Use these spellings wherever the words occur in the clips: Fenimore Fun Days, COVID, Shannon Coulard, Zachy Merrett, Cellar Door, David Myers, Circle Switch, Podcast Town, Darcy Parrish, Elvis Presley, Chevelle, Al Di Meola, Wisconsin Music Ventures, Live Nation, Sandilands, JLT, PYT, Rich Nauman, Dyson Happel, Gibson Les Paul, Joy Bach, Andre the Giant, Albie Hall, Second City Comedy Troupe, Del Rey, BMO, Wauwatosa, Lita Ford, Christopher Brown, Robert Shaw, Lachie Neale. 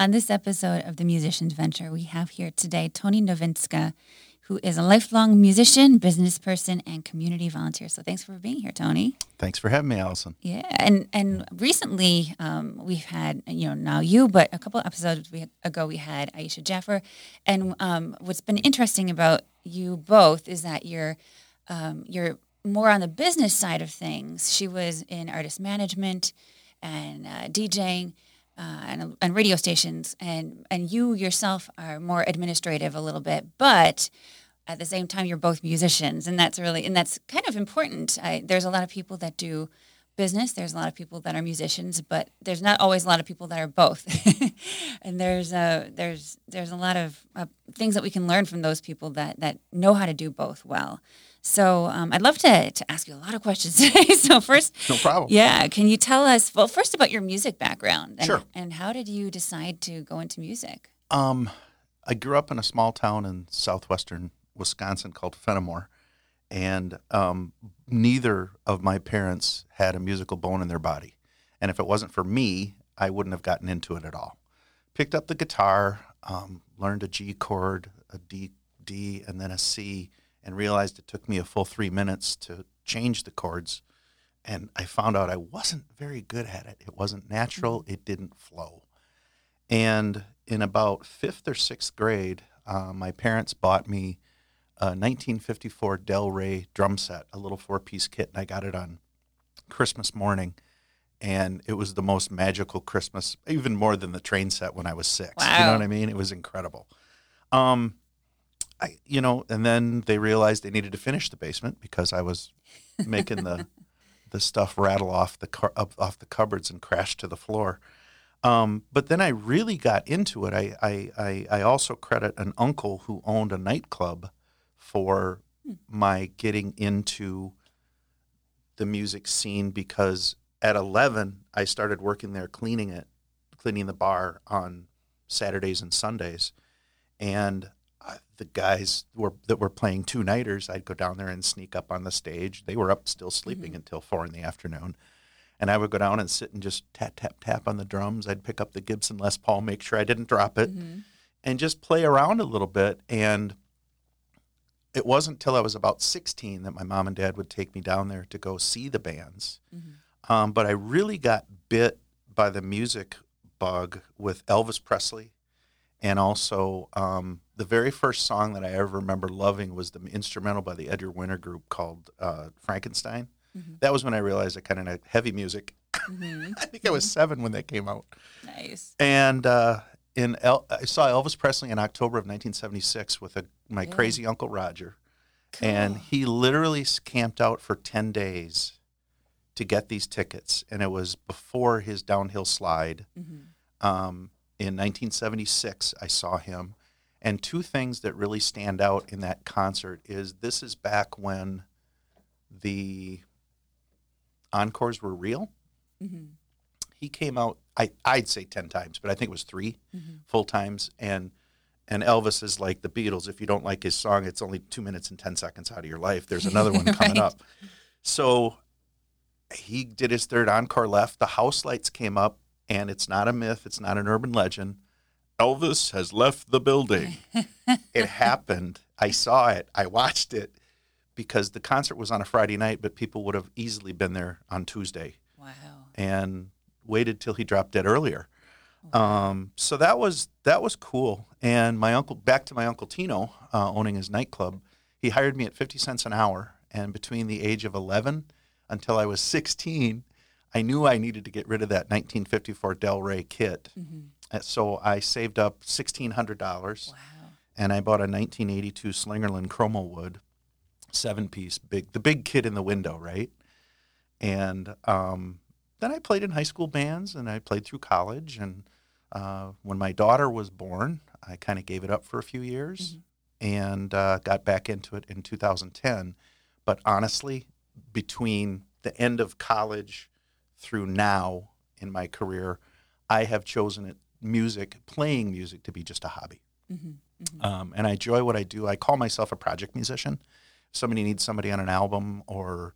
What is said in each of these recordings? On this episode of The Musician's Venture, we have here today Tony Novinska, who is a lifelong musician, business person, and community volunteer. So thanks for being here, Tony. Thanks for having me, Allison. Yeah, and recently we've had, but a couple episodes ago we had Aisha Jaffer. And what's been interesting about you both is that you're more on the business side of things. She was in artist management and DJing. And radio stations, and you yourself are more administrative a little bit, but at the same time, you're both musicians, and that's kind of important. There's a lot of people that do business. There's a lot of people that are musicians, but there's not always a lot of people that are both. And there's a lot of things that we can learn from those people that know how to do both well. So I'd love to ask you a lot of questions today. So first, no problem. Yeah, can you tell us first about your music background? And, sure. And how did you decide to go into music? I grew up in a small town in southwestern Wisconsin called Fenimore, and neither of my parents had a musical bone in their body. And if it wasn't for me, I wouldn't have gotten into it at all. Picked up the guitar, learned a G chord, a D, and then a C. And realized it took me a full 3 minutes to change the chords. And I found out I wasn't very good at it. It wasn't natural. It didn't flow. And in about 5th or 6th grade, my parents bought me a 1954 Del Rey drum set, a little 4-piece kit. And I got it on Christmas morning. And it was the most magical Christmas, even more than the train set when I was 6. Wow. You know what I mean? It was incredible. And then they realized they needed to finish the basement because I was making the stuff rattle off the cupboards and crash to the floor. But then I really got into it. I also credit an uncle who owned a nightclub for my getting into the music scene, because at 11 I started working there cleaning the bar on Saturdays and Sundays, and the guys that were playing two-nighters, I'd go down there and sneak up on the stage. They were up still sleeping until 4 in the afternoon. And I would go down and sit and just tap, tap, tap on the drums. I'd pick up the Gibson Les Paul, make sure I didn't drop it, and just play around a little bit. And it wasn't till I was about 16 that my mom and dad would take me down there to go see the bands. But I really got bit by the music bug with Elvis Presley. And also, the very first song that I ever remember loving was the instrumental by the Edgar Winter Group called Frankenstein. That was when I realized I kind of liked heavy music. I think I was 7 when that came out. Nice. And I saw Elvis Presley in October of 1976 with my crazy Uncle Roger. Cool. And he literally camped out for 10 days to get these tickets. And it was before his downhill slide. In 1976, I saw him. And two things that really stand out in that concert is this is back when the encores were real. He came out, I'd say 10 times, but I think it was 3 full times. And Elvis is like the Beatles. If you don't like his song, it's only 2 minutes and 10 seconds out of your life. There's another one coming up. So he did his 3rd encore left. The house lights came up. And it's not a myth. It's not an urban legend. Elvis has left the building. It happened. I saw it. I watched it, because the concert was on a Friday night, but people would have easily been there on Tuesday. Wow. And waited till he dropped dead earlier. Wow. So that was cool. And my uncle, back to my Uncle Tino, owning his nightclub, he hired me at 50 cents an hour. And between the age of 11 until I was 16, I knew I needed to get rid of that 1954 Del Rey kit. And so I saved up $1,600. Wow. And I bought a 1982 Slingerland chromo wood 7-piece, the big kit in the window, right? And then I played in high school bands, and I played through college. And when my daughter was born, I kind of gave it up for a few years and got back into it in 2010. But honestly, between the end of college through now in my career, I have chosen playing music to be just a hobby. Mm-hmm. Mm-hmm. And I enjoy what I do. I call myself a project musician. If somebody needs somebody on an album or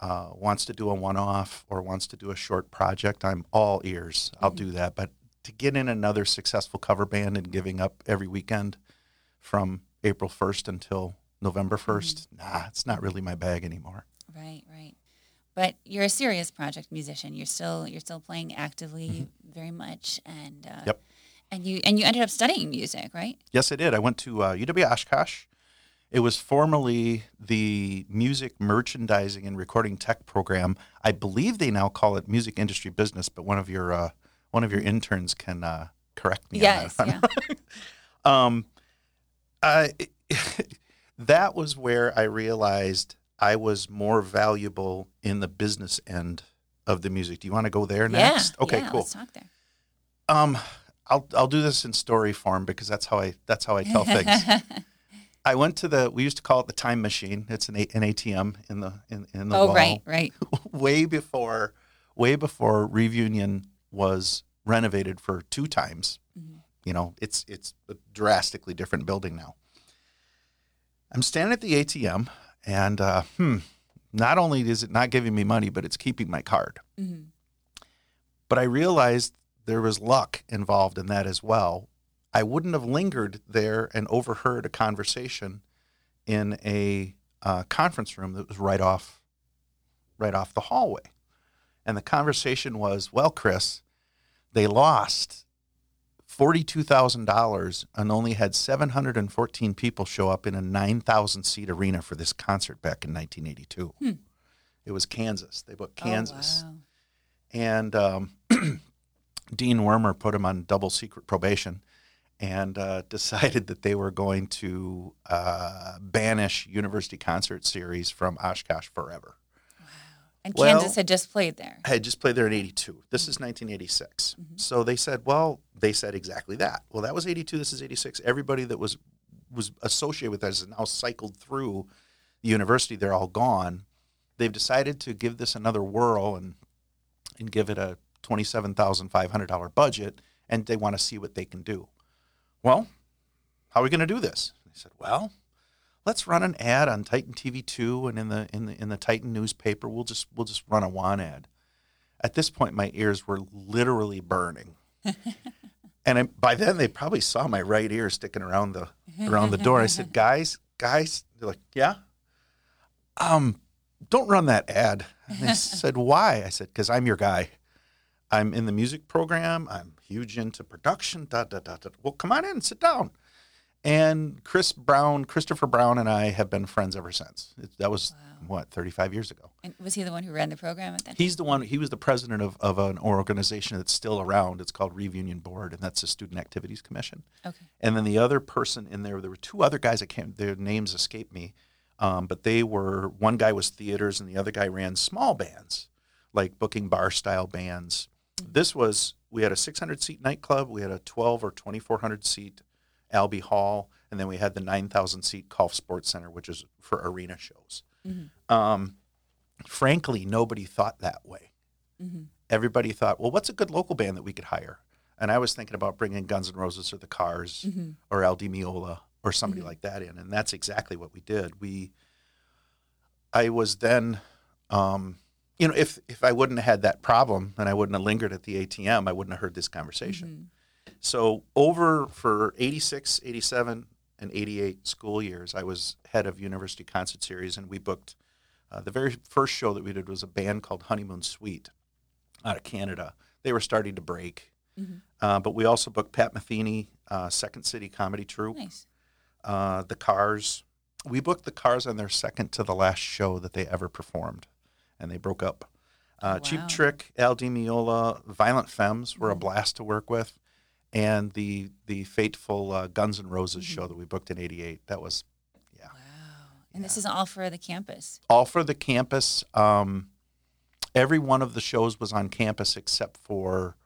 wants to do a one-off or wants to do a short project, I'm all ears. I'll do that. But to get in another successful cover band and giving up every weekend from April 1st until November 1st, it's not really my bag anymore. Right, right. But you're a serious project musician. You're still playing actively very much, and you ended up studying music, right? Yes, I did. I went to UW Oshkosh. It was formerly the Music Merchandising and Recording Tech Program. I believe they now call it Music Industry Business, but one of your interns can correct me. Yes, on that. Yeah. That was where I realized I was more valuable in the business end of the music. Do you want to go there next? Yeah, okay, yeah, cool. Let's talk there. I'll do this in story form because that's how I tell things. I went to we used to call it the time machine. It's an ATM in the wall. Oh, right. way before Reeve Union was renovated for two times. Mm-hmm. You know, it's a drastically different building now. I'm standing at the ATM. And not only is it not giving me money, but it's keeping my card. Mm-hmm. But I realized there was luck involved in that as well. I wouldn't have lingered there and overheard a conversation in a conference room that was right off the hallway. And the conversation was, well, Chris, they lost $42,000 and only had 714 people show up in a 9,000-seat arena for this concert back in 1982. It was Kansas. They booked Kansas. Oh, wow. And Dean Wormer put him on double secret probation and decided that they were going to banish University Concert Series from Oshkosh forever. Wow. And Kansas had just played there. I had just played there in 82. This is 1986. Mm-hmm. So they said, exactly that. Well, that was 82. This is 86. Everybody that was associated with that is now cycled through the university. They're all gone. They've decided to give this another whirl and give it a $27,500 budget, and they want to see what they can do. Well, how are we going to do this? They said, well, let's run an ad on Titan TV2 and in the Titan newspaper. We'll just run a want ad. At this point, my ears were literally burning. And by then, they probably saw my right ear sticking around the door. I said, guys, they're like, yeah? Don't run that ad. And they said, why? I said, because I'm your guy. I'm in the music program. I'm huge into production. Well, come on in and sit down. And Christopher Brown and I have been friends ever since. That was, 35 years ago. And was he the one who ran the program at that time? He was the president of an organization that's still around. It's called Reeve Union Board, and that's the Student Activities Commission. Okay. And then the other person in there were two other guys their names escape me, but one guy was theaters and the other guy ran small bands, like booking bar-style bands. Mm-hmm. We had a 600-seat nightclub, we had a 12 or 2,400-seat Albie Hall, and then we had the 9,000-seat Kauf Sports Center, which is for arena shows. Mm-hmm. Frankly, nobody thought that way. Mm-hmm. Everybody thought, well, what's a good local band that we could hire? And I was thinking about bringing Guns N' Roses or The Cars or Al Di Meola or somebody like that in, and that's exactly what we did. I was then... you know, if I wouldn't have had that problem and I wouldn't have lingered at the ATM, I wouldn't have heard this conversation. Mm-hmm. So for 86, 87, and 88 school years, I was head of University Concert Series, and we booked the very first show that we did was a band called Honeymoon Suite out of Canada. They were starting to break. Mm-hmm. But we also booked Pat Metheny, Second City Comedy Troupe, nice. The Cars. We booked the Cars on their second to the last show that they ever performed. And they broke up. Wow. Cheap Trick, Al Di Meola, Violent Femmes were a blast to work with, and the fateful Guns N' Roses show that we booked in 88. That was, yeah. Wow. And this is all for the campus. All for the campus. Every one of the shows was on campus except for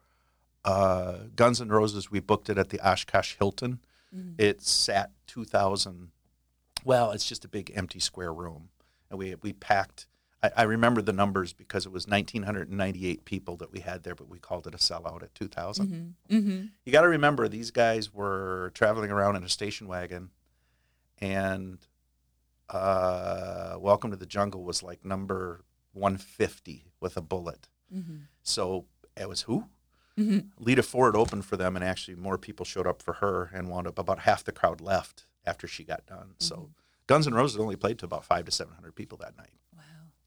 Guns N' Roses. We booked it at the Oshkosh Hilton. Mm-hmm. It sat 2,000. Well, it's just a big empty square room. And we packed. I remember the numbers because it was 1,998 people that we had there, but we called it a sellout at 2,000. Mm-hmm. Mm-hmm. You got to remember, these guys were traveling around in a station wagon, and Welcome to the Jungle was like number 150 with a bullet. Mm-hmm. So it was who? Mm-hmm. Lita Ford opened for them, and actually more people showed up for her and wound up about half the crowd left after she got done. Mm-hmm. So Guns N' Roses only played to about 500 to 700 people that night. Wow.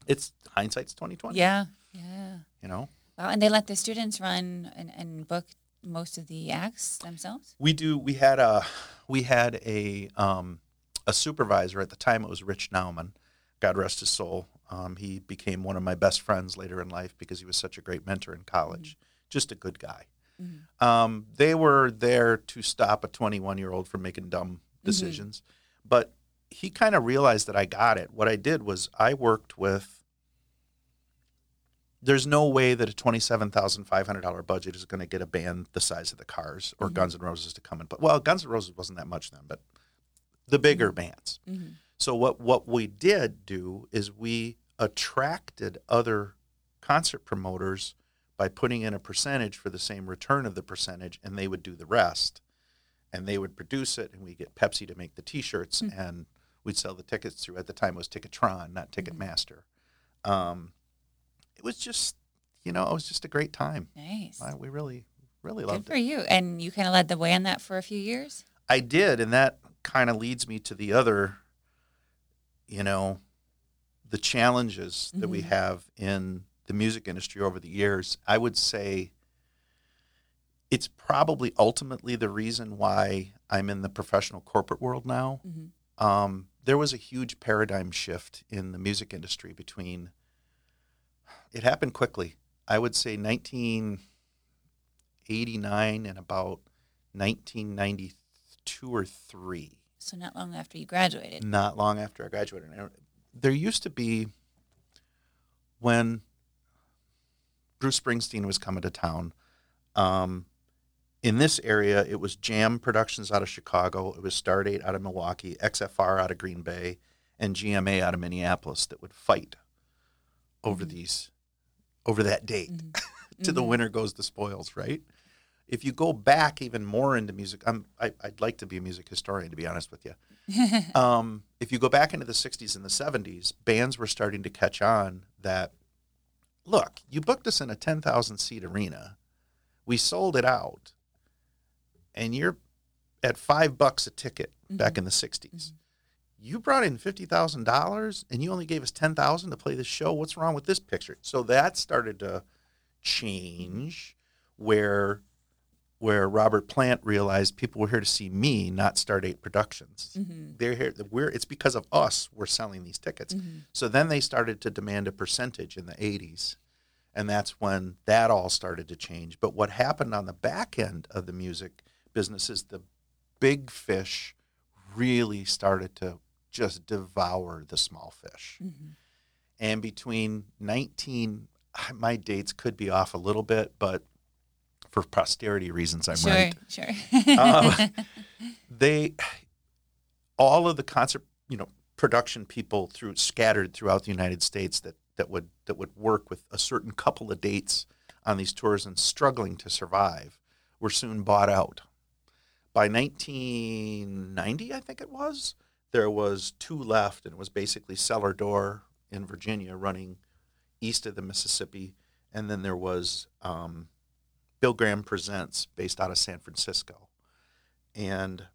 It's hindsight's 20/20. Yeah, yeah. You know. Wow, and they let the students run and book most of the acts themselves. We do. We had a supervisor at the time. It was Rich Nauman, God rest his soul. He became one of my best friends later in life because he was such a great mentor in college. Mm-hmm. Just a good guy. Mm-hmm. They were there to stop a 21-year-old from making dumb decisions, mm-hmm. but he kind of realized that I got it. What I did was I worked with, there's no way that a $27,500 budget is going to get a band the size of the Cars or mm-hmm. Guns N' Roses to come in. But, well, Guns N' Roses wasn't that much then, but the bigger mm-hmm. bands. Mm-hmm. So what we did do is we attracted other concert promoters by putting in a percentage for the same return of the percentage, and they would do the rest. And they would produce it, and we get Pepsi to make the T-shirts, mm-hmm. and we'd sell the tickets through, at the time it was Ticketron, not Ticketmaster. Mm-hmm. It was just, you know, it was just a great time. Nice. We really, really loved it. Good for you. And you kind of led the way on that for a few years? I did, and that kind of leads me to the other, you know, the challenges mm-hmm. that we have in the music industry over the years. I would say it's probably ultimately the reason why I'm in the professional corporate world now. Mm-hmm. There was a huge paradigm shift in the music industry between, it happened quickly. I would say 1989 and about 1992 or 3. So not long after you graduated. Not long after I graduated. There used to be, when Bruce Springsteen was coming to town, in this area, it was Jam Productions out of Chicago, it was Stardate out of Milwaukee, XFR out of Green Bay, and GMA out of Minneapolis that would fight over mm-hmm. over that date. Mm-hmm. To the winner goes the spoils, right? If you go back even more into music, I'd like to be a music historian, to be honest with you. If you go back into the 60s and the 70s, bands were starting to catch on that, look, you booked us in a 10,000-seat arena. We sold it out, and you're at $5 a ticket mm-hmm. back in the 60s. Mm-hmm. You brought in $50,000, and you only gave us $10,000 to play this show. What's wrong with this picture? So that started to change, where Robert Plant realized people were here to see me, not Stardate Productions. Mm-hmm. They're here. It's because of us we're selling these tickets. Mm-hmm. So then they started to demand a percentage in the 80s. And that's when that all started to change. But what happened on the back end of the music business is the big fish really started to just devour the small fish. Mm-hmm. And between my dates could be off a little bit, but for posterity reasons, I'm right. Sure. All of the concert, production people scattered throughout the United States that would work with a certain couple of dates on these tours and struggling to survive were soon bought out. By 1990, I think it was, there was 2 left, and it was basically Cellar Door in Virginia running east of the Mississippi, and then there was Bill Graham Presents based out of San Francisco. And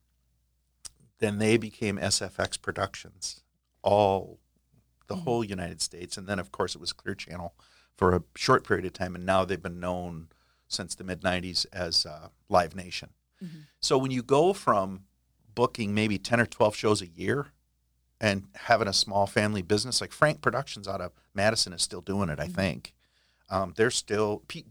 then they became SFX Productions, the mm-hmm. whole United States. And then, of course, it was Clear Channel for a short period of time. And now they've been known since the mid-'90s as Live Nation. Mm-hmm. So when you go from booking maybe 10 or 12 shows a year and having a small family business, like Frank Productions out of Madison is still doing it, I mm-hmm. think. They're still – Peter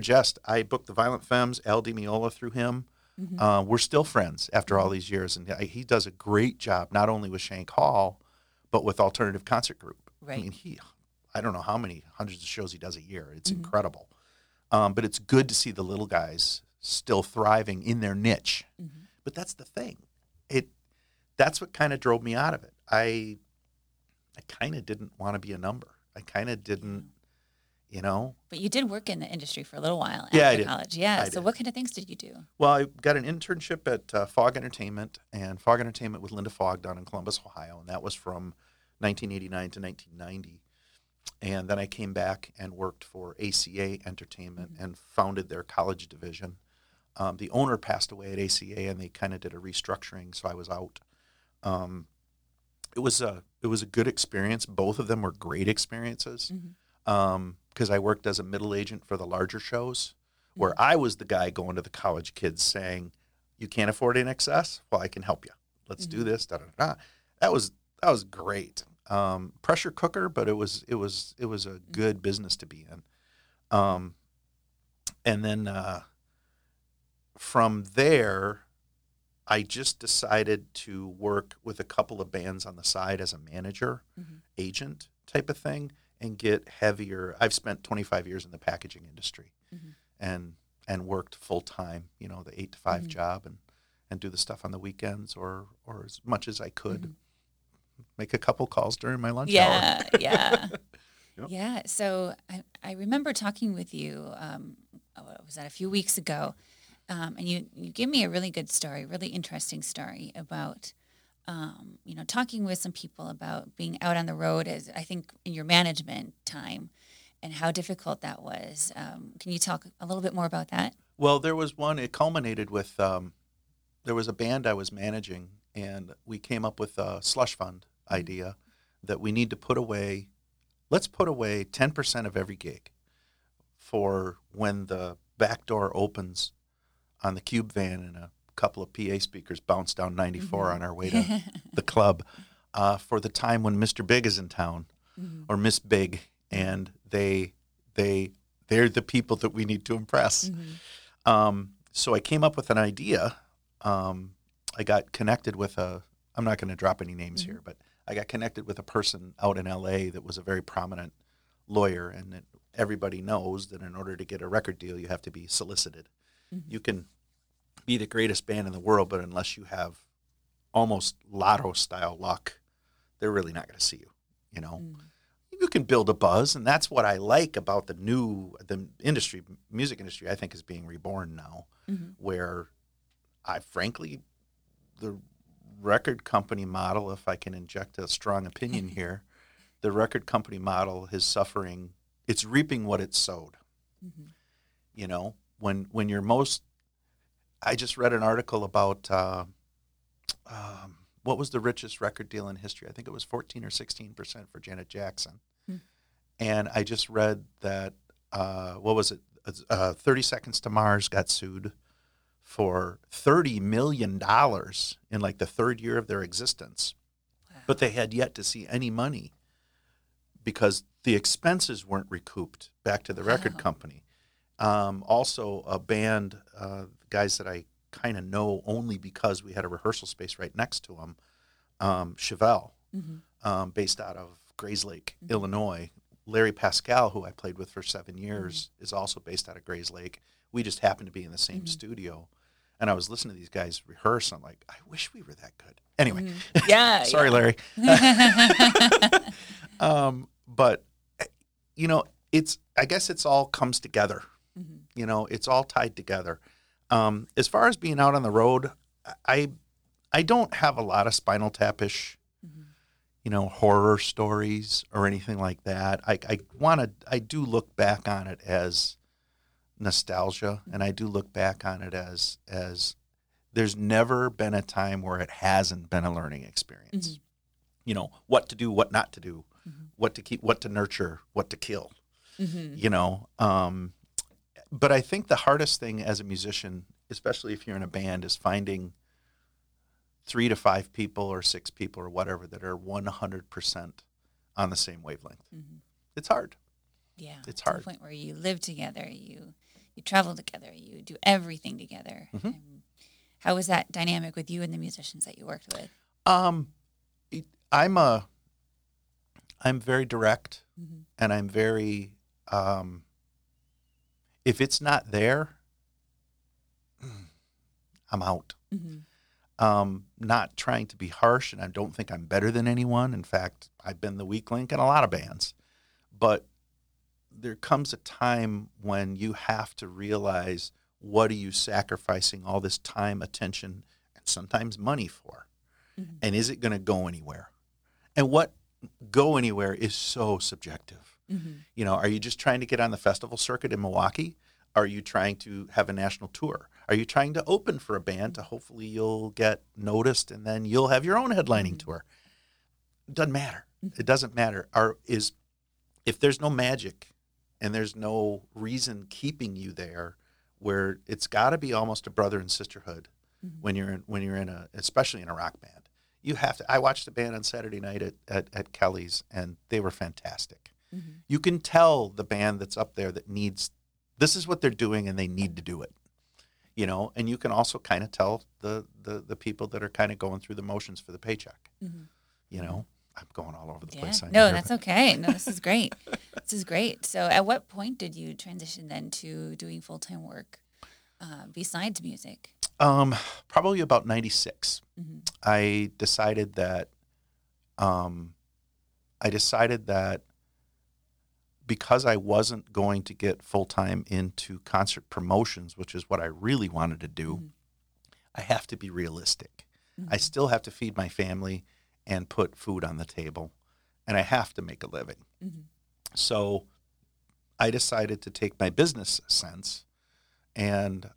Jest. I booked the Violent Femmes, Al Di Meola through him. Mm-hmm. We're still friends after all these years. And he does a great job, not only with Shank Hall, but with Alternative Concert Group. Right. I mean, I don't know how many hundreds of shows he does a year. It's mm-hmm. incredible. But it's good to see the little guys still thriving in their niche. Mm-hmm. But that's the thing. That's what kind of drove me out of it. I kind of didn't want to be a number. I kind of didn't, you know. But you did work in the industry for a little while after college. Yeah, I did. What kind of things did you do? Well, I got an internship at Fogg Entertainment, and Fogg Entertainment with Linda Fogg down in Columbus, Ohio, and that was from 1989 to 1990. And then I came back and worked for ACA Entertainment mm-hmm. and founded their college division. The owner passed away at ACA, and they kind of did a restructuring, so I was out. It was a good experience. Both of them were great experiences mm-hmm. Because I worked as a middle agent for the larger shows, mm-hmm. where I was the guy going to the college kids saying, "You can't afford in excess? Well, I can help you. Let's mm-hmm. do this." Da, da, da. That was great. Pressure cooker, but it was a good business to be in. And then from there, I just decided to work with a couple of bands on the side as a manager, mm-hmm. agent type of thing, and get heavier. I've spent 25 years in the packaging industry mm-hmm. and worked full time, you know, the 8 to 5 mm-hmm. job, and do the stuff on the weekends or as much as I could. Mm-hmm. Make a couple calls during my lunch hour. Yeah, yeah. Yeah, so I remember talking with you, was that a few weeks ago, and you gave me a really good story, really interesting story about, you know, talking with some people about being out on the road, as I think in your management time, and how difficult that was. Can you talk a little bit more about that? Well, there was one, it culminated with, there was a band I was managing, and we came up with a slush fund idea that we need to put away 10% of every gig for when the back door opens on the cube van and a couple of PA speakers bounce down 94 mm-hmm. on our way to the club for the time when Mr. Big is in town mm-hmm. or Miss Big, and they're the people that we need to impress. Mm-hmm. So I came up with an idea. I got connected with I'm not going to drop any names mm-hmm. here, but I got connected with a person out in LA that was a very prominent lawyer, and that everybody knows that in order to get a record deal, you have to be solicited. Mm-hmm. You can be the greatest band in the world, but unless you have almost lotto-style luck, they're really not going to see you, you know? Mm-hmm. You can build a buzz, and that's what I like about music industry, I think, is being reborn now, mm-hmm. where I frankly... the record company model, if I can inject a strong opinion here, the record company model is suffering. It's reaping what it's sowed. Mm-hmm. You know, when you're most, I just read an article about what was the richest record deal in history? I think it was 14 or 16% for Janet Jackson. Mm-hmm. And I just read that, 30 Seconds to Mars got sued for $30 million in like the third year of their existence. Wow. But they had yet to see any money because the expenses weren't recouped back to the record wow. company. Also a band, guys that I kind of know only because we had a rehearsal space right next to them, Chevelle, mm-hmm. Based out of Grayslake, mm-hmm. Illinois. Larry Pascal, who I played with for 7 years, mm-hmm. is also based out of Grayslake. We just happened to be in the same mm-hmm. studio. And I was listening to these guys rehearse. I'm like, I wish we were that good. Anyway. Mm-hmm. Yeah. Sorry, Larry. But, you know, I guess it's all comes together. Mm-hmm. You know, it's all tied together. As far as being out on the road, I don't have a lot of Spinal Tap-ish, mm-hmm. you know, horror stories or anything like that. I do look back on it as nostalgia, and I do look back on it as there's never been a time where it hasn't been a learning experience. Mm-hmm. You know, what to do, what not to do, mm-hmm. what to keep, what to nurture, what to kill, mm-hmm. you know. But I think the hardest thing as a musician, especially if you're in a band, is finding 3 to 5 people or 6 people or whatever that are 100% on the same wavelength. Mm-hmm. It's hard. Yeah, it's hard. To the point where you live together, you travel together, you do everything together. Mm-hmm. How was that dynamic with you and the musicians that you worked with? I'm very direct. Mm-hmm. And I'm very, if it's not there, I'm out. Mm-hmm. Not trying to be harsh, and I don't think I'm better than anyone. In fact, I've been the weak link in a lot of bands. But there comes a time when you have to realize, what are you sacrificing all this time, attention, and sometimes money for? Mm-hmm. And is it going to go anywhere? And what go anywhere is so subjective. Mm-hmm. You know, are you just trying to get on the festival circuit in Milwaukee? Are you trying to have a national tour? Are you trying to open for a band to hopefully you'll get noticed and then you'll have your own headlining mm-hmm. tour? It doesn't matter. Mm-hmm. It doesn't matter. If there's no magic and there's no reason keeping you there, where it's got to be almost a brother and sisterhood mm-hmm. when you're in a, especially in a rock band. You have to. I watched the band on Saturday night at Kelly's, and they were fantastic. Mm-hmm. You can tell the band that's up there that needs, this is what they're doing, and they need to do it. You know, and you can also kind of tell the people that are kind of going through the motions for the paycheck. Mm-hmm. You know, I'm going all over the place. No, that's okay. No, this is great. This is great. So at what point did you transition then to doing full-time work besides music? Probably about 96. Mm-hmm. I decided that because I wasn't going to get full-time into concert promotions, which is what I really wanted to do, mm-hmm. I have to be realistic. Mm-hmm. I still have to feed my family and put food on the table, and I have to make a living. Mm-hmm. So I decided to take my business sense, and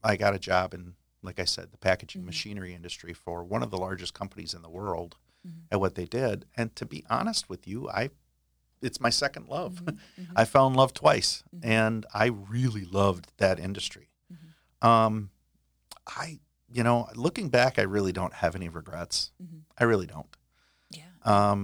I got a job in, like I said, the packaging mm-hmm. machinery industry for one of the largest companies in the world mm-hmm. at what they did. And to be honest with you, it's my second love. Mm-hmm. Mm-hmm. I fell in love twice, mm-hmm. and I really loved that industry. Mm-hmm. You know, looking back, I really don't have any regrets. Mm-hmm. I really don't. Yeah.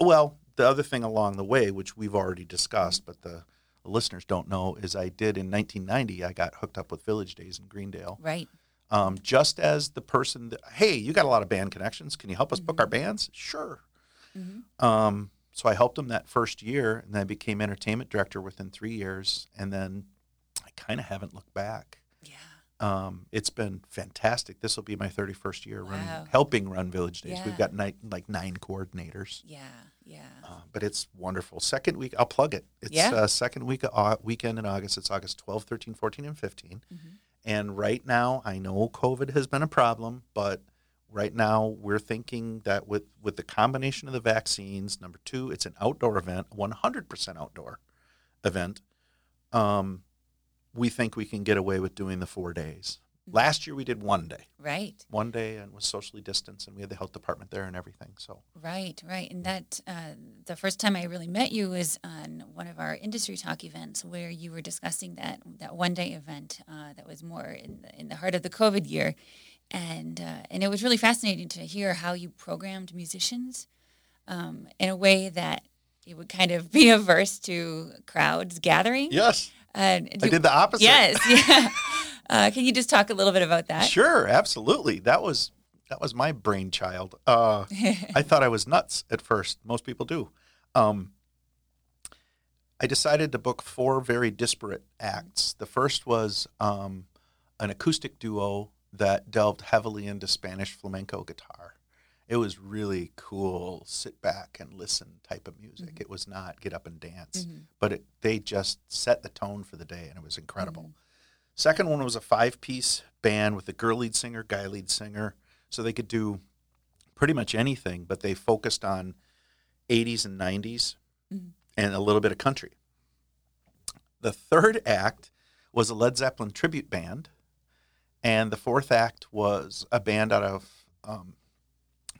Well, the other thing along the way, which we've already discussed, but the listeners don't know, is I did in 1990, I got hooked up with Village Days in Greendale. Right. Just as the person that, hey, you got a lot of band connections. Can you help us mm-hmm. book our bands? Sure. Mm-hmm. So I helped them that first year, and I became entertainment director within 3 years. And then I kind of haven't looked back. Yeah. It's been fantastic. This will be my 31st year helping run Village Days. Yeah. We've got nine coordinators. Yeah, yeah. But it's wonderful. Second week, I'll plug it. It's second week weekend in August. It's August 12, 13, 14, and 15. Mm-hmm. And right now, I know COVID has been a problem, but right now we're thinking that with the combination of the vaccines, number two, it's an outdoor event, 100% outdoor event. We think we can get away with doing the 4 days. Last year we did one day. Right. One day, and it was socially distanced, and we had the health department there and everything. So. Right. And that the first time I really met you was on one of our industry talk events where you were discussing that one day event that was more in the heart of the COVID year, and it was really fascinating to hear how you programmed musicians in a way that it would kind of be averse to crowds gathering. Yes. I did the opposite. Yes, yeah. Can you just talk a little bit about that? Sure, absolutely. That was my brainchild. I thought I was nuts at first. Most people do. I decided to book four very disparate acts. The first was an acoustic duo that delved heavily into Spanish flamenco guitar. It was really cool, sit back and listen type of music. Mm-hmm. It was not get up and dance, mm-hmm. but they just set the tone for the day, and it was incredible. Mm-hmm. Second one was a five-piece band with a girl lead singer, guy lead singer, so they could do pretty much anything, but they focused on 80s and 90s mm-hmm. and a little bit of country. The third act was a Led Zeppelin tribute band, and the fourth act was a band out of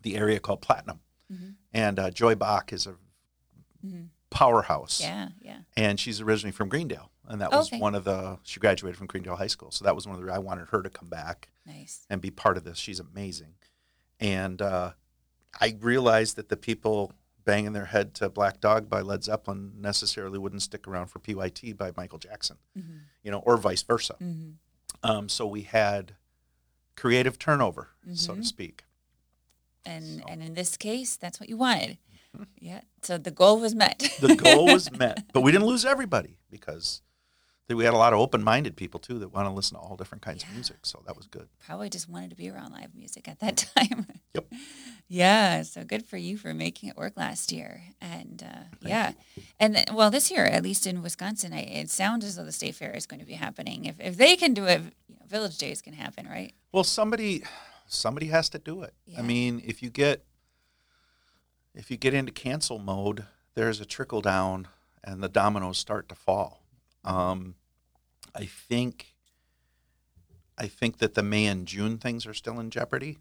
the area called Platinum. Mm-hmm. And Joy Bach is a mm-hmm. powerhouse. Yeah, yeah. And she's originally from Greendale. And that was she graduated from Greendale High School. So that was I wanted her to come back nice. And be part of this. She's amazing. And I realized that the people banging their head to Black Dog by Led Zeppelin necessarily wouldn't stick around for PYT by Michael Jackson, mm-hmm. you know, or vice versa. Mm-hmm. So we had creative turnover, mm-hmm. so to speak. And in this case, that's what you wanted. Yeah. So the goal was met. The goal was met. But we didn't lose everybody because we had a lot of open-minded people, too, that want to listen to all different kinds of music. So that was good. Probably just wanted to be around live music at that time. Yep. Yeah. So good for you for making it work last year. And, Thank you. And, well, this year, at least in Wisconsin, it sounds as though the State Fair is going to be happening. If they can do it, you know, Village Days can happen, right? Well, somebody has to do it. Yeah. I mean, if you get into cancel mode, there's a trickle down and the dominoes start to fall. I think that the May and June things are still in jeopardy.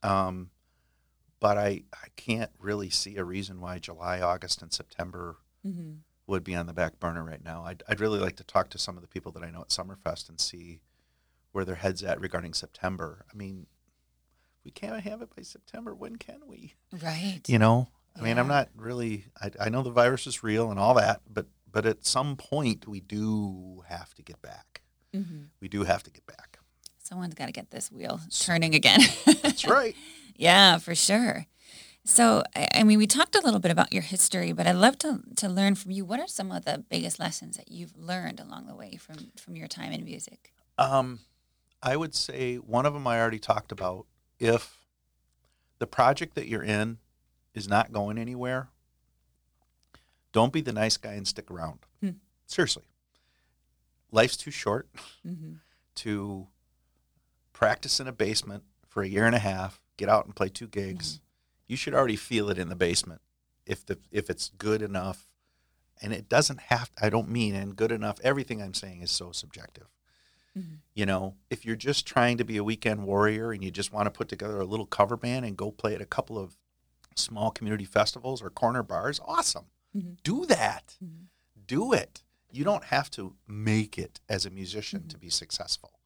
But I can't really see a reason why July, August, and September would be on the back burner right now. I'd really like to talk to some of the people that I know at Summerfest and see where their head's at regarding September. I mean, we can't have it by September. When can we? Right. You know, I mean, I'm not really, I know the virus is real and all that, but at some point we do have to get back. Mm-hmm. We do have to get back. Someone's got to get this wheel turning again. That's right. Yeah, for sure. So, I mean, we talked a little bit about your history, but I'd love to learn from you. What are some of the biggest lessons that you've learned along the way from your time in music? I would say one of them I already talked about. If the project that you're in is not going anywhere, don't be the nice guy and stick around. Seriously. Life's too short to practice in a basement for a year and a half, get out and play 2 gigs. You should already feel it in the basement if it's good enough. And it doesn't have to, I don't mean and good enough. Everything I'm saying is so subjective. You know, if you're just trying to be a weekend warrior and you just want to put together a little cover band and go play at a couple of small community festivals or corner bars, awesome. Do that. Do it. You don't have to make it as a musician to be successful.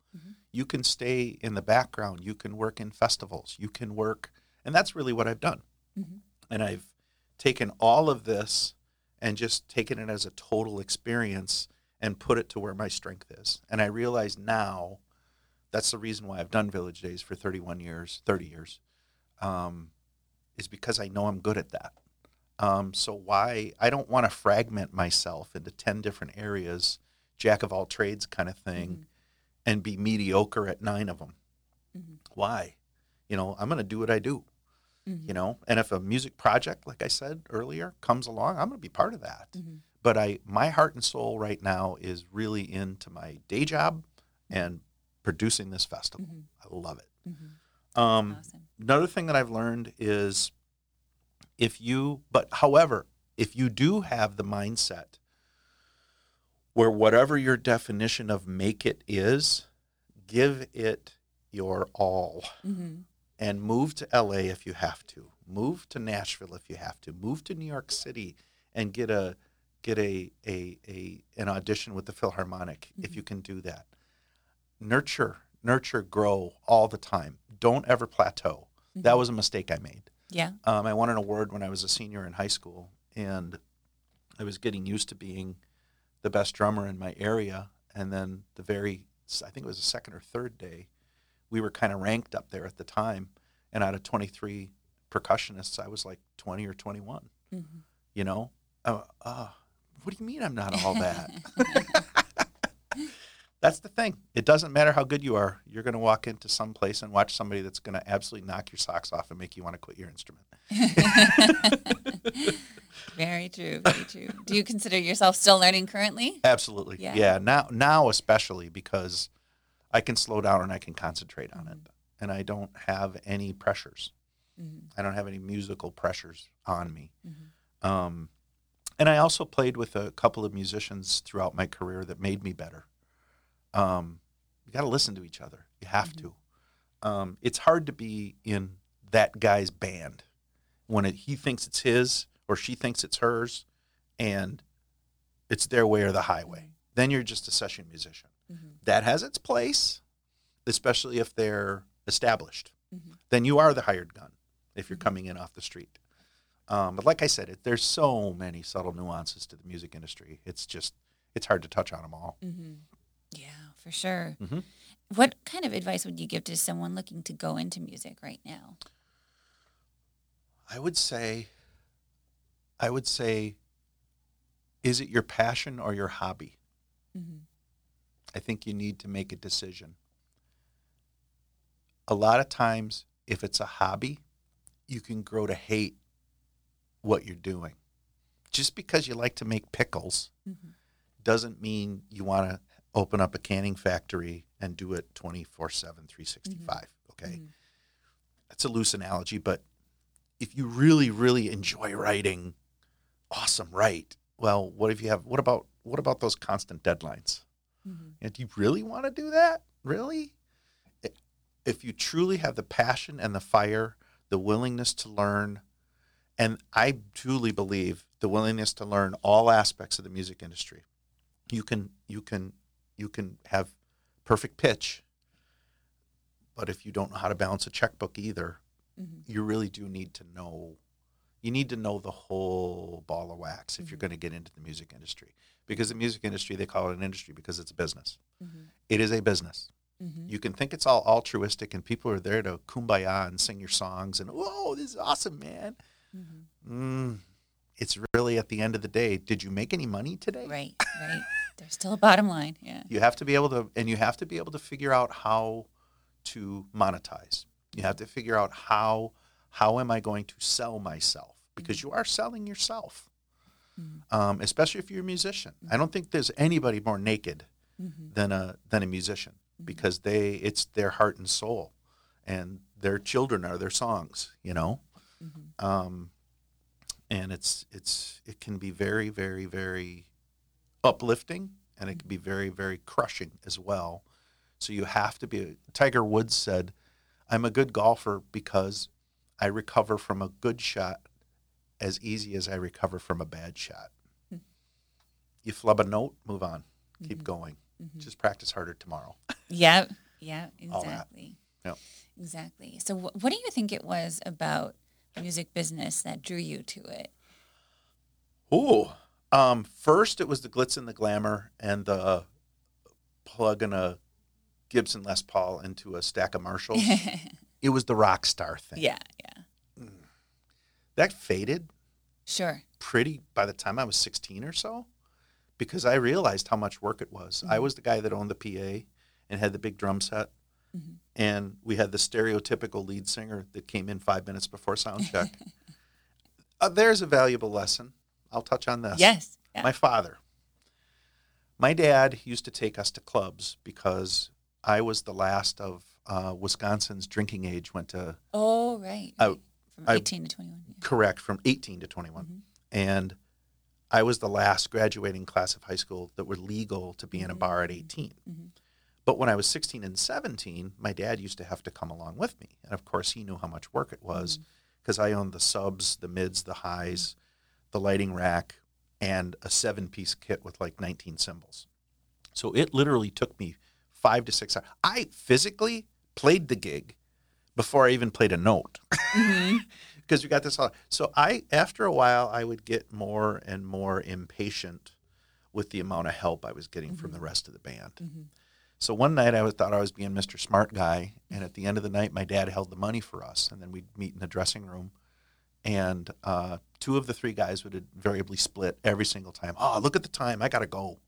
You can stay in the background. You can work in festivals. You can work. And that's really what I've done. And I've taken all of this and just taken it as a total experience and put it to where my strength is. And I realize now that's the reason why I've done Village Days for 30 years, is because I know I'm good at that. So why, I don't want to fragment myself into 10 different areas, jack of all trades kind of thing, and be mediocre at 9 of them. Why? You know, I'm going to do what I do, you know? And if a music project, like I said earlier, comes along, I'm going to be part of that. But my heart and soul right now is really into my day job and producing this festival. I love it. Awesome. Another thing that I've learned is if you do have the mindset where whatever your definition of make it is, give it your all. And move to LA if you have to. Move to Nashville if you have to. Move to New York City and get an audition with the Philharmonic if you can do that. Nurture, grow all the time. Don't ever plateau. That was a mistake I made. Yeah. I won an award when I was a senior in high school, and I was getting used to being the best drummer in my area. And then I think it was the second or third day, we were kind of ranked up there at the time. And out of 23 percussionists, I was like 20 or 21. You know? What do you mean I'm not all that? That's the thing. It doesn't matter how good you are. You're going to walk into some place and watch somebody that's going to absolutely knock your socks off and make you want to quit your instrument. Very true. Very true. Do you consider yourself still learning currently? Absolutely. Yeah. Now especially because I can slow down and I can concentrate on it. And I don't have any pressures. I don't have any musical pressures on me. And I also played with a couple of musicians throughout my career that made me better. You got to listen to each other. You have to. It's hard to be in that guy's band when he thinks it's his or she thinks it's hers and it's their way or the highway. Then you're just a session musician. That has its place, especially if they're established. Then you are the hired gun if you're coming in off the street. But like I said, there's so many subtle nuances to the music industry. It's hard to touch on them all. Yeah, for sure. What kind of advice would you give to someone looking to go into music right now? I would say I would say, is it your passion or your hobby? Mm-hmm. I think you need to make a decision. A lot of times, if it's a hobby, you can grow to hate what you're doing. Just because you like to make pickles mm-hmm. doesn't mean you want to open up a canning factory and do it 24/7, 365, mm-hmm. okay? Mm-hmm. That's a loose analogy, but if you really, really enjoy writing, awesome, write. Well, what about those constant deadlines? Mm-hmm. And do you really want to do that? Really? If you truly have the passion and the fire, the willingness to learn, and I truly believe the willingness to learn all aspects of the music industry, you can have perfect pitch, but if you don't know how to balance a checkbook either, mm-hmm. you really do need to know. You need to know the whole ball of wax if mm-hmm. you're going to get into the music industry. Because the music industry, they call it an industry because it's a business. Mm-hmm. It is a business. Mm-hmm. You can think it's all altruistic and people are there to kumbaya and sing your songs and, whoa, this is awesome, man. Mm-hmm. It's really at the end of the day, did you make any money today? Right, right. There's still a bottom line, yeah. You have to be able to figure out how to monetize. You have to figure out how am I going to sell myself? Because mm-hmm. you are selling yourself, mm-hmm. Especially if you're a musician. Mm-hmm. I don't think there's anybody more naked mm-hmm. than a musician mm-hmm. because it's their heart and soul, and their children are their songs, you know. Mm-hmm. And it can be very, very, very uplifting, and it can be very, very crushing as well. So you have to be. Tiger Woods said, "I'm a good golfer because I recover from a good shot as easy as I recover from a bad shot." Mm-hmm. You flub a note, move on, mm-hmm. keep going. Mm-hmm. Just practice harder tomorrow. Yep, yeah, exactly. Yeah, exactly. So what do you think it was about music business that drew you to it? Ooh, first it was the glitz and the glamour and the plugging a Gibson Les Paul into a stack of Marshalls. It was the rock star thing. Yeah, yeah. That faded. Sure. Pretty by the time I was 16 or so, because I realized how much work it was. Mm-hmm. I was the guy that owned the PA and had the big drum set, mm-hmm. and we had the stereotypical lead singer that came in 5 minutes before sound check. There's a valuable lesson. I'll touch on this. Yes. Yeah. My dad used to take us to clubs because I was the last of Wisconsin's drinking age went to... Oh, right. From 18 to 21. Yeah. Correct, from 18 to 21. Mm-hmm. And I was the last graduating class of high school that were legal to be in a bar at 18. Mm-hmm. But when I was 16 and 17, my dad used to have to come along with me. And, of course, he knew how much work it was because mm-hmm. I owned the subs, the mids, the highs, the lighting rack, and a 7-piece kit with, like, 19 cymbals. So it literally took me 5 to 6 hours. I physically played the gig before I even played a note mm-hmm. because we got this all. So after a while, I would get more and more impatient with the amount of help I was getting mm-hmm. from the rest of the band. Mm-hmm. So one night I thought I was being Mr. Smart Guy. And at the end of the night, my dad held the money for us. And then we'd meet in the dressing room. And two of the three guys would invariably split every single time. Oh, look at the time. I got to go.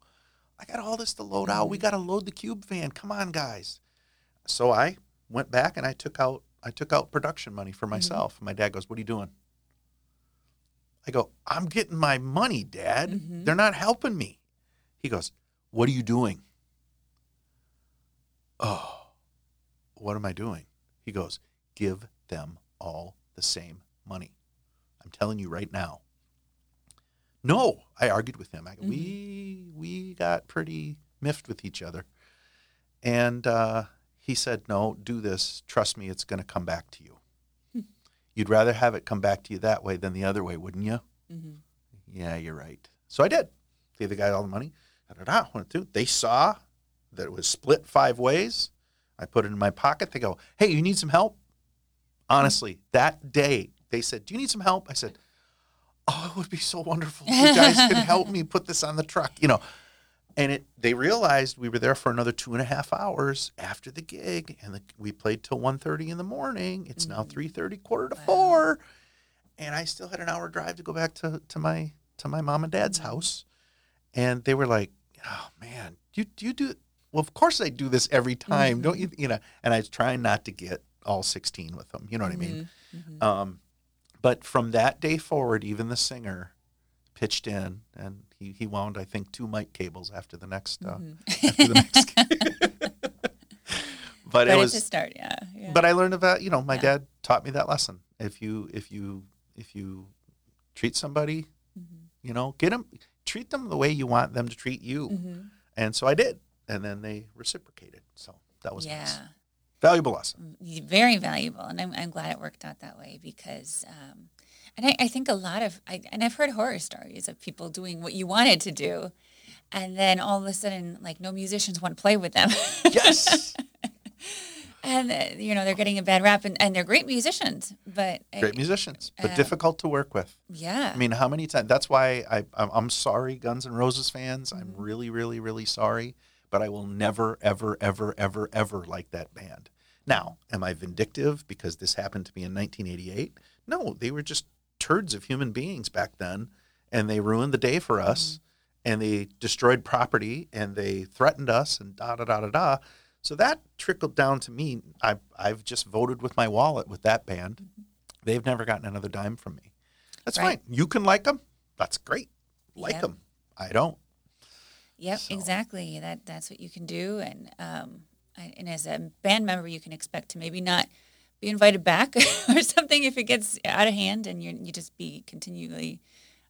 I got all this to load out. We got to load the cube van. Come on, guys. So I went back and I took out production money for myself. Mm-hmm. My dad goes, "What are you doing?" I go, "I'm getting my money, Dad. Mm-hmm. They're not helping me." He goes, "What are you doing?" "Oh, what am I doing?" He goes, "Give them all the same money. I'm telling you right now." No, I argued with him. Mm-hmm. We got pretty miffed with each other. And he said, "No, do this. Trust me, it's going to come back to you." You'd rather have it come back to you that way than the other way, wouldn't you? Mm-hmm. Yeah, you're right. So I did. Gave the guy all the money. They saw that it was split 5 ways. I put it in my pocket. They go, "Hey, you need some help?" Honestly, mm-hmm. that day, they said, "Do you need some help?" I said, "Oh, it would be so wonderful if you guys could help me put this on the truck," you know. And they realized we were there for another 2.5 hours after the gig, and we played till 1:30 in the morning. It's now 3:30, quarter to 4, And I still had an hour drive to go back to my mom and dad's house. And they were like, oh, man, do you do? Well, of course I do this every time, mm-hmm. don't you? You know, and I was trying not to get all 16 with them. You know what mm-hmm. I mean? Mm-hmm. But from that day forward, even the singer pitched in, and he wound, I think, 2 mic cables after the next. Mm-hmm. After the next. But it was a start, yeah. But I learned about, you know, my dad taught me that lesson. If you treat somebody, mm-hmm. you know, treat them the way you want them to treat you. Mm-hmm. And so I did. And then they reciprocated. So that was nice. Valuable lesson. Very valuable. And I'm glad it worked out that way because, and I think a lot of, and I've heard horror stories of people doing what you wanted to do. And then all of a sudden, like, no musicians want to play with them. Yes. And, you know, they're getting a bad rap, and they're great musicians, but... Great musicians, but difficult to work with. Yeah. I mean, how many times... That's why I'm sorry, Guns N' Roses fans. Mm-hmm. I'm really, really, really sorry, but I will never, ever, ever, ever, ever like that band. Now, am I vindictive because this happened to me in 1988? No, they were just turds of human beings back then, and they ruined the day for us, mm-hmm. and they destroyed property, and they threatened us, and da-da-da-da-da. So that trickled down to me. I've just voted with my wallet with that band. Mm-hmm. They've never gotten another dime from me. That's right. Fine. You can like them. That's great. Like them. I don't. Yep, so. Exactly. That's what you can do. And and as a band member, you can expect to maybe not be invited back or something if it gets out of hand and you just be continually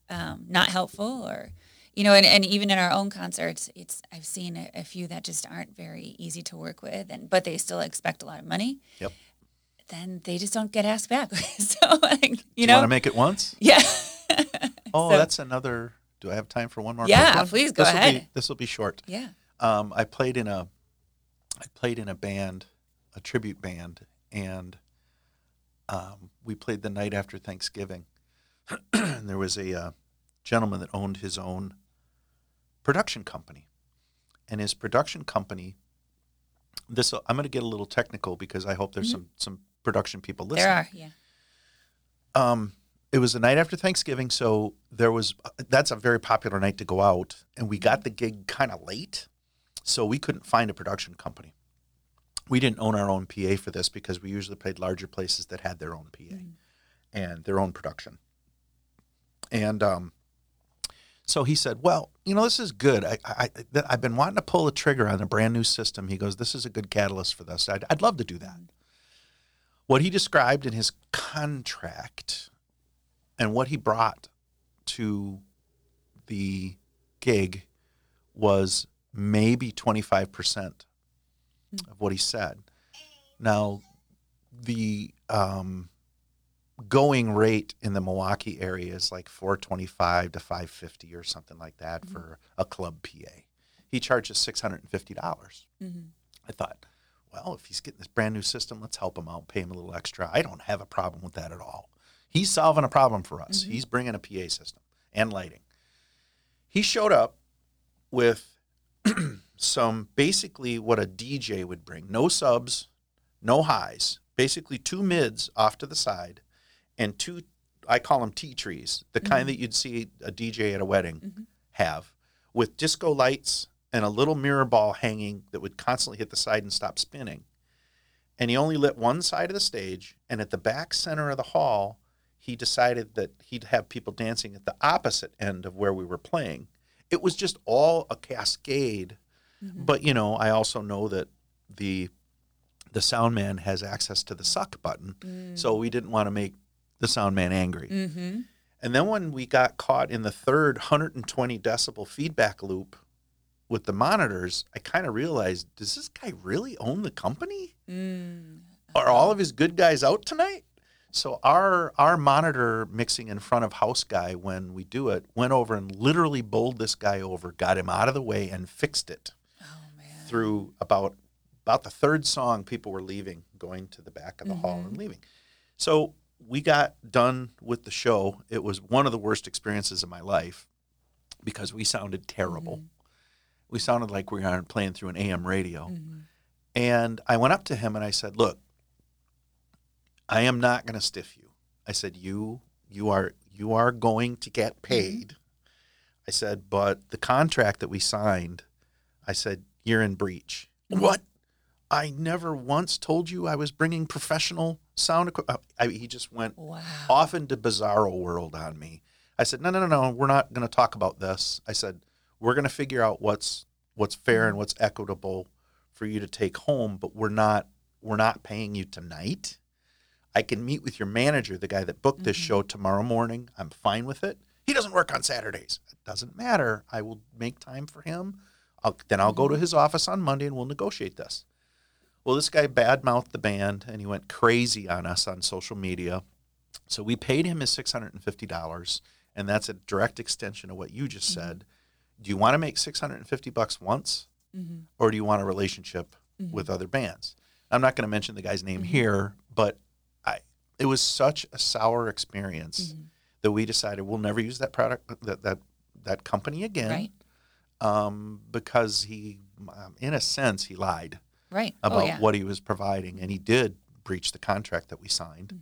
not helpful or... You know, and even in our own concerts, I've seen a few that just aren't very easy to work with, but they still expect a lot of money. Yep. Then they just don't get asked back. So, like, you know. You want to make it once? Yeah. That's another. Do I have time for one more? Yeah, question? Please go ahead. This will be short. Yeah. I played in a band, a tribute band, and we played the night after Thanksgiving. And there was a gentleman that owned his own production company, and his production company. This I'm going to get a little technical because I hope there's mm-hmm. some production people listening. There are, yeah. It was the night after Thanksgiving, so there was that's a very popular night to go out, and we got the gig kind of late, so we couldn't find a production company. We didn't own our own PA for this because we usually played larger places that had their own PA and their own production, and so he said, well, you know, this is good. I've been wanting to pull the trigger on a brand new system. He goes, this is a good catalyst for this. I'd love to do that. What he described in his contract and what he brought to the gig was maybe 25% of what he said. Now, the going rate in the Milwaukee area is like $425 to $550 or something like that mm-hmm. for a club PA. He charges $650. Mm-hmm. I thought, well, if he's getting this brand new system, let's help him out, pay him a little extra. I don't have a problem with that at all. He's solving a problem for us. Mm-hmm. He's bringing a PA system and lighting. He showed up with some basically what a DJ would bring. No subs, no highs, basically 2 mids off to the side. And 2, I call them tea trees, the kind mm-hmm. that you'd see a DJ at a wedding mm-hmm. have, with disco lights and a little mirror ball hanging that would constantly hit the side and stop spinning. And he only lit one side of the stage, and at the back center of the hall, he decided that he'd have people dancing at the opposite end of where we were playing. It was just all a cascade. Mm-hmm. But, you know, I also know that the sound man has access to the suck button, so we didn't want to make the sound man angry. Mm-hmm. And then when we got caught in the third 120 decibel feedback loop with the monitors, I kind of realized, does this guy really own the company? Are all of his good guys out tonight? So our monitor mixing in front of house guy, when we do it, went over and literally bowled this guy over, got him out of the way, and fixed it. Oh, man. Through about the third song, people were leaving, going to the back of the mm-hmm. hall and leaving. So we got done with the show. It was one of the worst experiences of my life because we sounded terrible. Mm-hmm. We sounded like we were playing through an AM radio. Mm-hmm. And I went up to him and I said, look, I am not going to stiff you. I said, you you are going to get paid. I said, but the contract that we signed, I said, you're in breach. What? I never once told you I was bringing professional sound equipment. He just went off into bizarro world on me. I said, no, we're not going to talk about this. I said, we're going to figure out what's fair and what's equitable for you to take home, but we're not paying you tonight. I can meet with your manager, the guy that booked this show, tomorrow morning. I'm fine with it. He doesn't work on Saturdays. It doesn't matter. I will make time for him. Then I'll go to his office on Monday and we'll negotiate this. Well, this guy badmouthed the band and he went crazy on us on social media. So we paid him his $650, and that's a direct extension of what you just said. Do you want to make $650 once, or do you want a relationship with other bands? I'm not going to mention the guy's name here, but it was such a sour experience that we decided we'll never use that product, that company again, because he, in a sense, he lied about what he was providing, and he did breach the contract that we signed,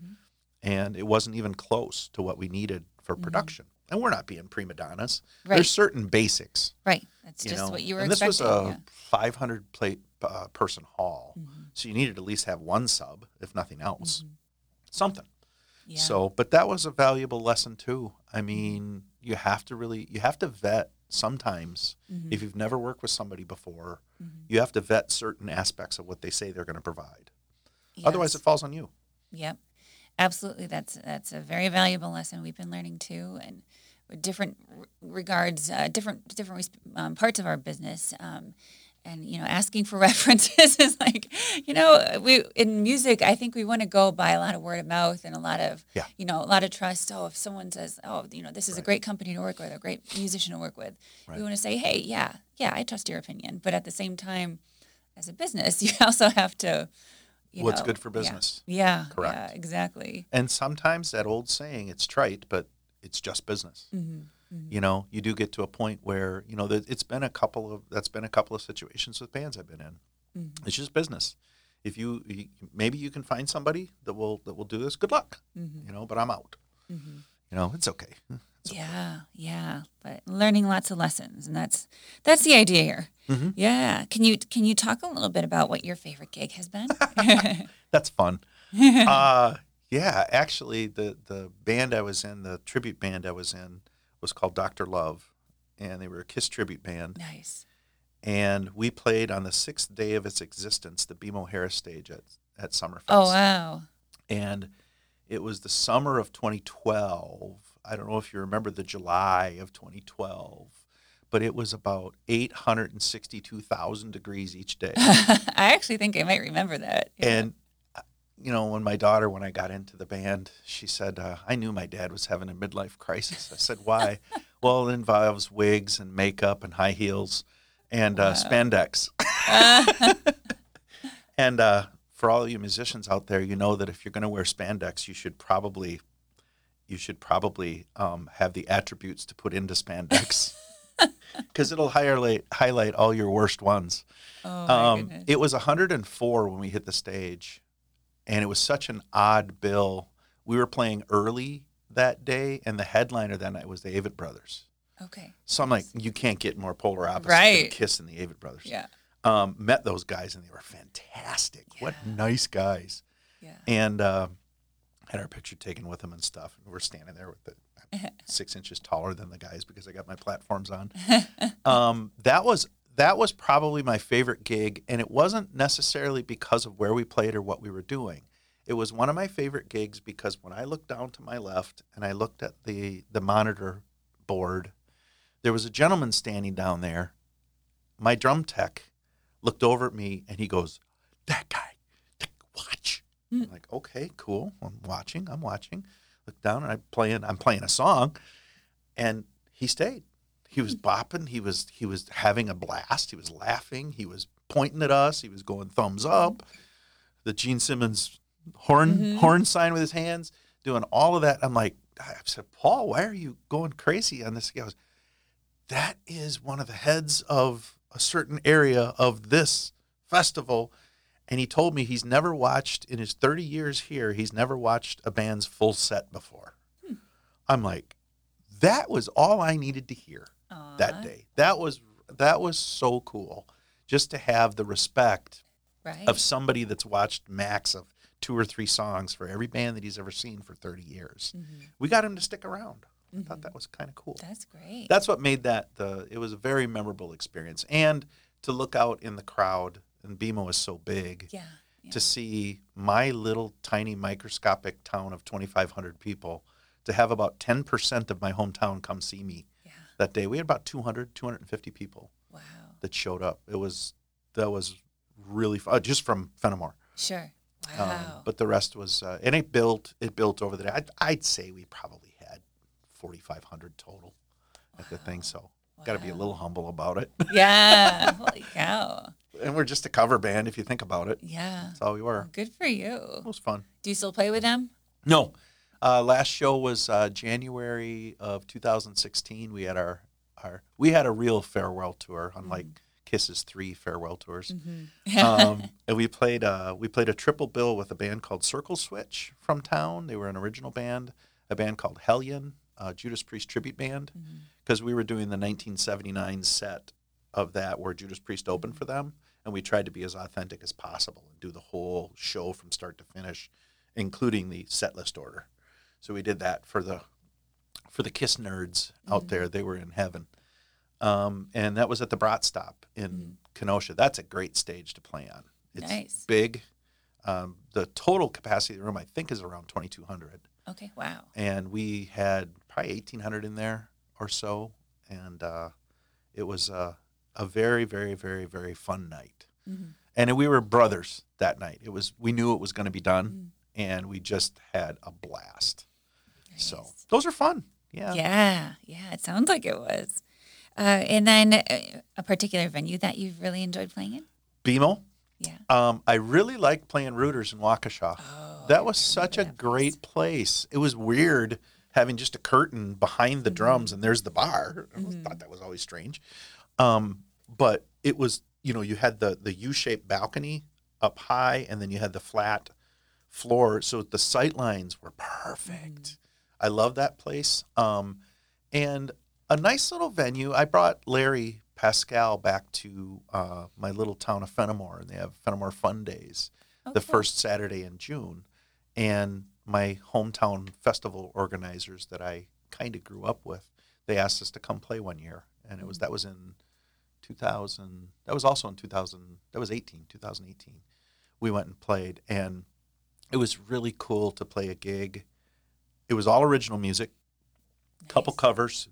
and it wasn't even close to what we needed for production. And we're not being prima donnas. Right. There's certain basics. Right. That's just what you were expecting. And this was a 500-person hall, so you needed to at least have one sub, if nothing else. Something. Yeah. So, but that was a valuable lesson too. I mean, you have to vet sometimes. If you've never worked with somebody before, you have to vet certain aspects of what they say they're going to provide. Yes. Otherwise, it falls on you. Yep. Absolutely. That's a very valuable lesson we've been learning too. And different regards, different parts of our business. And, asking for references is like, we in music, I think we want to go by a lot of word of mouth and a lot of, a lot of trust. So if someone says, this is a great company to work with, a great musician to work with, we want to say, hey, yeah, I trust your opinion. But at the same time, as a business, you also have to, what's good for business. Yeah. Correct. Yeah, exactly. And sometimes that old saying, it's trite, but it's just business. You do get to a point where, that's been a couple of situations with bands I've been in. It's just business. If maybe you can find somebody that will do this. Good luck, but I'm out, it's okay. It's okay. Yeah. But learning lots of lessons, and that's the idea here. Yeah. Can you talk a little bit about what your favorite gig has been? That's fun. Yeah, actually the band I was in, the tribute band I was in, was called Dr. Love, and they were a Kiss tribute band. Nice. And we played on the 6th day of its existence, the Beemo Harris stage at Summerfest. Oh, wow. And it was the summer of 2012. I don't know if you remember the July of 2012, but it was about 862,000 degrees each day. I actually think I might remember that. Yeah. And, when I got into the band, she said, I knew my dad was having a midlife crisis. I said, why? Well, it involves wigs and makeup and high heels and spandex. And for all you musicians out there, you know that if you're going to wear spandex, you should probably have the attributes to put into spandex, because it'll highlight all your worst ones. Oh, my goodness. It was 104 when we hit the stage. And it was such an odd bill. We were playing early that day, and the headliner that night was the Avid Brothers. Okay. So I'm like, you can't get more polar opposite than Kiss and the Avid Brothers. Yeah. Met those guys, and they were fantastic. Yeah. What nice guys. Yeah. And had our picture taken with them and stuff. And we're standing there with I'm 6 inches taller than the guys because I got my platforms on. That was probably my favorite gig, and it wasn't necessarily because of where we played or what we were doing. It was one of my favorite gigs because when I looked down to my left and I looked at the monitor board, there was a gentleman standing down there. My drum tech looked over at me, and he goes, that guy, watch. I'm like, okay, cool. I'm watching. Look down, and I'm playing a song, and he stayed. He was bopping. He was having a blast. He was laughing. He was pointing at us. He was going thumbs up, the Gene Simmons horn sign with his hands, doing all of that. I'm like, I said, Paul, why are you going crazy on this? He goes, that is one of the heads of a certain area of this festival, and he told me he's never watched in his 30 years here. He's never watched a band's full set before. I'm like, that was all I needed to hear that day. That was so cool, just to have the respect of somebody that's watched Max of 2 or 3 songs for every band that he's ever seen for 30 years. Mm-hmm. We got him to stick around. Mm-hmm. I thought that was kind of cool. That's great. That's what made that it was a very memorable experience. And to look out in the crowd, and BMO is so big, to see my little tiny microscopic town of 2,500 people, to have about 10% of my hometown come see me that day. We had about 200, 250 people that showed up. That was really fun, just from Fenimore. Sure. Wow. But the rest was, and it built over the day. I'd say we probably had 4,500 total at the thing. So got to be a little humble about it. Yeah. Holy cow. And we're just a cover band, if you think about it. Yeah. That's all we were. Well, good for you. It was fun. Do you still play with them? No. Last show was January of 2016. We had a real farewell tour, unlike Kiss's 3 farewell tours. Mm-hmm. And we played a triple bill with a band called Circle Switch from town. They were an original band, a band called Hellion, a Judas Priest tribute band, because we were doing the 1979 set of that where Judas Priest opened for them, and we tried to be as authentic as possible and do the whole show from start to finish, including the set list order. So we did that for the Kiss nerds out there. They were in heaven. And that was at the Brat Stop in Kenosha. That's a great stage to play on. It's big. The total capacity of the room, I think, is around 2,200. Okay, wow. And we had probably 1,800 in there or so. And it was a very, very, very, very fun night. Mm-hmm. And we were brothers that night. We knew it was going to be done, and we just had a blast. Nice. So those are fun. Yeah. Yeah, yeah. It sounds like it was. And then a particular venue that you've really enjoyed playing in? BMO. Yeah. I really liked playing Rooters in Waukesha. Oh, that was such a great place. It was weird having just a curtain behind the drums and there's the bar. I thought that was always strange. But it was, you had the U-shaped balcony up high, and then you had the flat floor. So the sight lines were perfect. I love that place. And a nice little venue. I brought Larry Pascal back to my little town of Fenimore, and they have Fenimore Fun Days the first Saturday in June. And my hometown festival organizers that I kind of grew up with, they asked us to come play one year, and that was in 2000. That was also in 2000. That was 2018. We went and played, and it was really cool to play a gig. It was all original music, couple covers.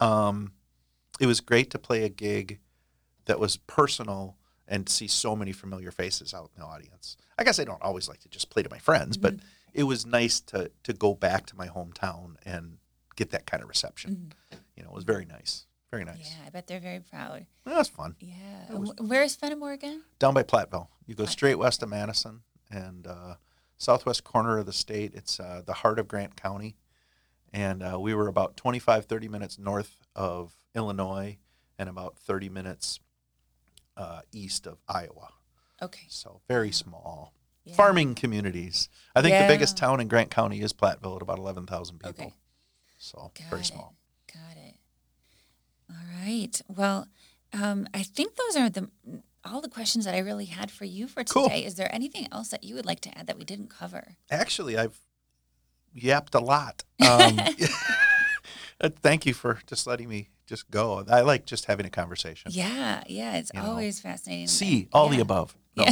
It was great to play a gig that was personal and see so many familiar faces out in the audience. I guess I don't always like to just play to my friends, but it was nice to go back to my hometown and get that kind of reception. It was very nice. Very nice. Yeah, I bet they're very proud. Well, that was fun. Yeah. Where is Fenimore again? Down by Platteville. You go straight west of Madison and southwest corner of the state. It's the heart of Grant County. And we were about 25, 30 minutes north of Illinois and about 30 minutes east of Iowa. Okay. So very small. Yeah. Farming communities. I think the biggest town in Grant County is Platteville at about 11,000 people. Okay. So small. Got it. All right. Well, I think those are all the questions that I really had for you for today. Cool. Is there anything else that you would like to add that we didn't cover? Actually, I've yapped a lot. Thank you for just letting me just go. I like just having a conversation. Yeah, it's always fascinating. See, all the above. No.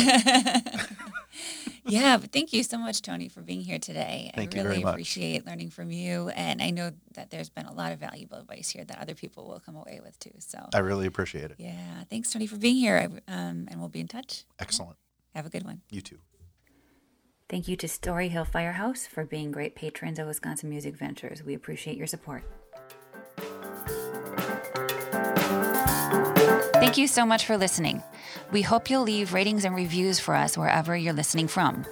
Yeah, but thank you so much, Tony, for being here today. Thank you very much. I really appreciate learning from you, and I know that there's been a lot of valuable advice here that other people will come away with too. So I really appreciate it. Yeah, thanks, Tony, for being here, and we'll be in touch. Excellent. Have a good one. You too. Thank you to Story Hill Firehouse for being great patrons of Wisconsin Music Ventures. We appreciate your support. Thank you so much for listening. We hope you'll leave ratings and reviews for us wherever you're listening from.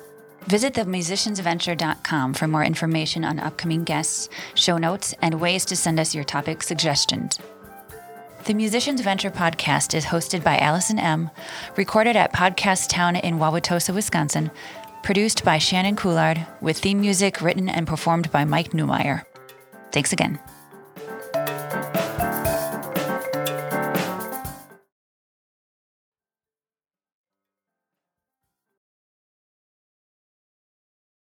Visit themusiciansventure.com for more information on upcoming guests, show notes, and ways to send us your topic suggestions. The Musicians Venture podcast is hosted by Allison M., recorded at Podcast Town in Wauwatosa, Wisconsin, produced by Shannon Coulard, with theme music written and performed by Mike Neumeier. Thanks again.